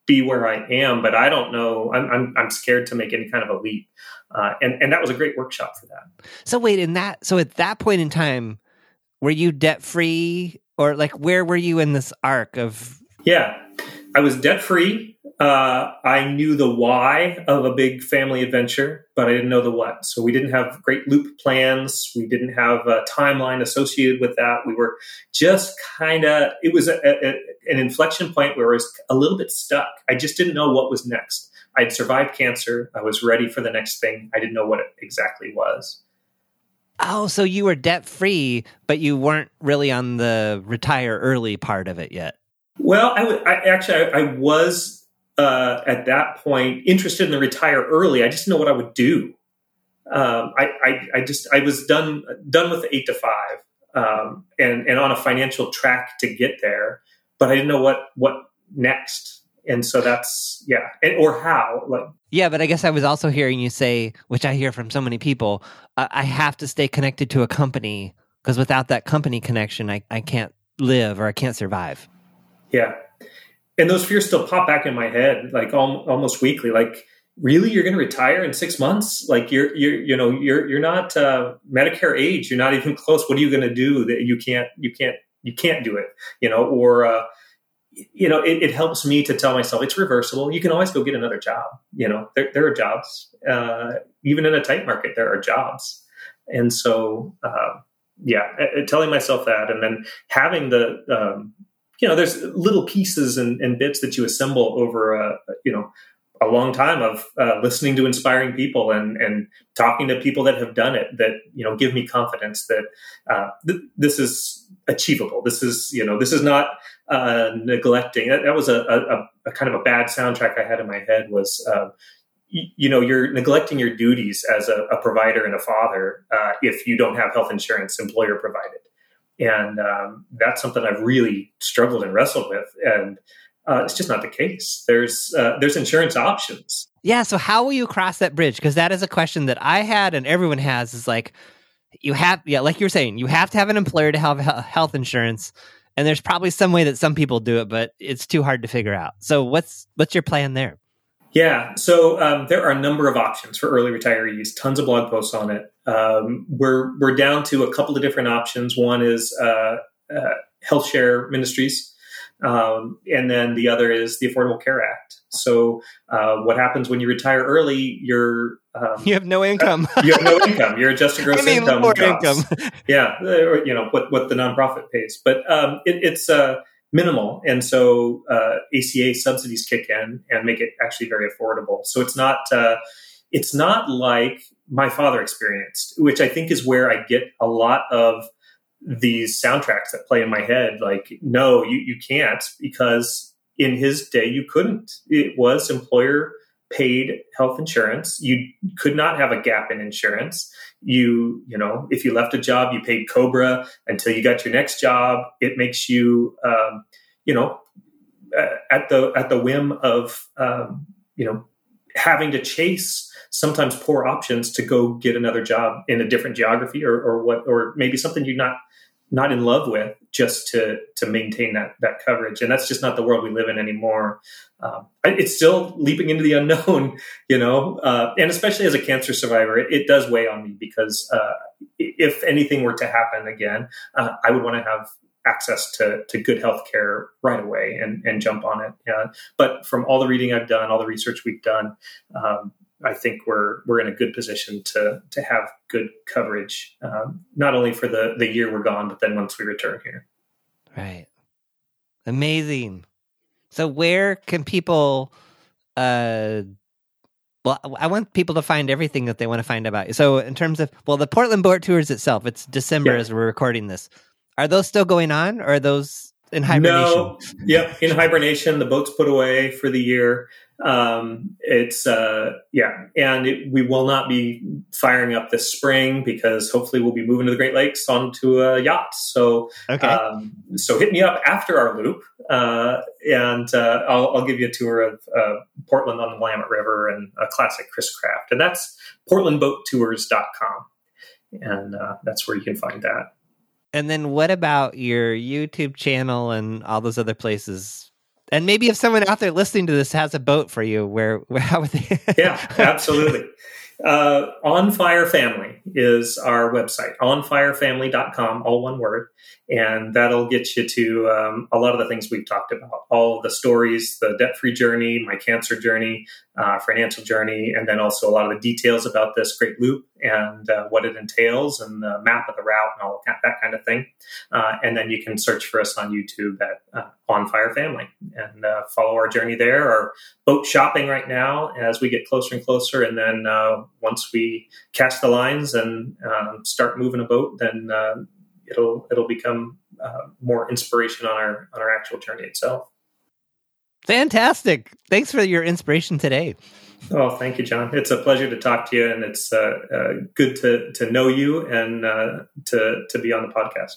be where I am, but I don't know. I'm, I'm, I'm scared to make any kind of a leap. Uh, and, and that was a great workshop for that. So wait, in that, so at that point in time, were you debt-free? Or like, where were you in this arc of? Yeah, I was debt free. Uh, I knew the why of a big family adventure, but I didn't know the what. So we didn't have Great Loop plans. We didn't have a timeline associated with that. We were just kind of, it was a, a, an inflection point where I was a little bit stuck. I just didn't know what was next. I'd survived cancer. I was ready for the next thing. I didn't know what it exactly was. Oh, so you were debt-free, but you weren't really on the retire early part of it yet. Well, I, w- I actually, I, I was uh, at that point interested in the retire early. I just didn't know what I would do. Um, I, I, I just, I was done done with the eight to five um, and, and on a financial track to get there, but I didn't know what, what next. And so that's, yeah, and, or how. Like, yeah, but I guess I was also hearing you say, which I hear from so many people, uh, I have to stay connected to a company because without that company connection, I, I can't live or I can't survive. Yeah. And those fears still pop back in my head, like al- almost weekly, like, really, you're going to retire in six months? Like you're, you're, you know, you're, you're not uh, Medicare age. You're not even close. What are you going to do that you can't, you can't, you can't do it, you know, or, uh, you know, it, it helps me to tell myself it's reversible. You can always go get another job. You know, there, there are jobs, uh, even in a tight market, there are jobs. And so, uh, yeah, telling myself that and then having the, um, you know, there's little pieces and, and bits that you assemble over, a, you know, a long time of uh, listening to inspiring people and, and talking to people that have done it that, you know, give me confidence that uh, th- this is achievable. This is, you know, this is not uh, neglecting. That, that was a, a, a kind of a bad soundtrack I had in my head was, uh, y- you know, you're neglecting your duties as a, a provider and a father uh, if you don't have health insurance employer provided. And um, that's something I've really struggled and wrestled with. And Uh, it's just not the case. There's uh, there's insurance options. Yeah. So how will you cross that bridge? Because that is a question that I had and everyone has is like, you have, yeah, like you were saying, you have to have an employer to have health insurance. And there's probably some way that some people do it, but it's too hard to figure out. So what's what's your plan there? Yeah. So um, there are a number of options for early retirees, tons of blog posts on it. Um, we're, we're down to a couple of different options. One is uh, uh, Health Share Ministries. Um, and then the other is the Affordable Care Act. So uh, what happens when you retire early, you're... Um, you have no income. you have no income. Your adjusted gross I mean, income lower income. Yeah, you know, what, what the nonprofit pays. But um, it, it's uh, minimal. And so uh, A C A subsidies kick in and make it actually very affordable. So it's not uh, it's not like my father experienced, which I think is where I get a lot of these soundtracks that play in my head, like, no, you, you can't, because in his day, you couldn't. It was employer paid health insurance. You could not have a gap in insurance. You, you know, if you left a job, you paid COBRA until you got your next job. It makes you, um, you know, at the at the whim of, um, you know, having to chase sometimes poor options to go get another job in a different geography or, or what, or maybe something you're not not in love with, just to to maintain that that coverage. And that's just not the world we live in anymore. Um, it's still leaping into the unknown, you know, uh, and especially as a cancer survivor, it, it does weigh on me because uh, if anything were to happen again, uh, I would want to have access to to good healthcare right away and, and jump on it. Yeah. But from all the reading I've done, all the research we've done, um, I think we're we're in a good position to to have good coverage, um, not only for the, the year we're gone, but then once we return here. Right. Amazing. So where can people, uh, well, I want people to find everything that they want to find about you. So in terms of, well, the Portland Boat Tours itself, it's December yeah. as we're recording this. Are those still going on, or are those in hibernation? No, yep, in hibernation. The boat's put away for the year. Um, it's, uh, yeah, and it, we will not be firing up this spring because hopefully we'll be moving to the Great Lakes onto a yacht. So, okay. um, so hit me up after our loop, uh, and uh, I'll, I'll give you a tour of uh, Portland on the Willamette River and a classic Chris Craft. And that's portland boat tours dot com. And uh, that's where you can find that. And then what about your YouTube channel and all those other places? And maybe if someone out there listening to this has a boat for you, where, where how would they? Yeah, absolutely. Uh, On Fire Family is our website, on fire family dot com, all one word. And that'll get you to um, a lot of the things we've talked about, all the stories, the debt-free journey, my cancer journey, uh, financial journey, and then also a lot of the details about this Great Loop and uh, what it entails and the map of the route and all that, that kind of thing. Uh, and then you can search for us on YouTube at uh, On Fire Family and uh, follow our journey there, our boat shopping right now as we get closer and closer. And then uh, once we cast the lines and um, start moving a boat, then uh, it'll it'll become uh, more inspiration on our on our actual journey itself. Fantastic! Thanks for your inspiration today. Oh, thank you, John. It's a pleasure to talk to you, and it's uh, uh, good to to know you and uh, to to be on the podcast.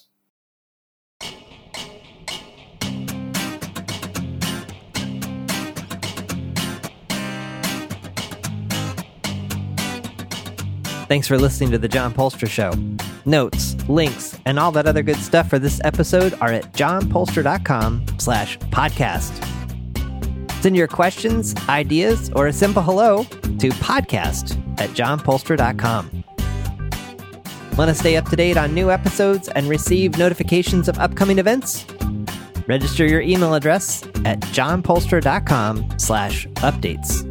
Thanks for listening to The John Poelstra Show. Notes, links, and all that other good stuff for this episode are at john poelstra dot com slash podcast. Send your questions, ideas, or a simple hello to podcast at john poelstra dot com. Want to stay up to date on new episodes and receive notifications of upcoming events? Register your email address at john poelstra dot com slash updates.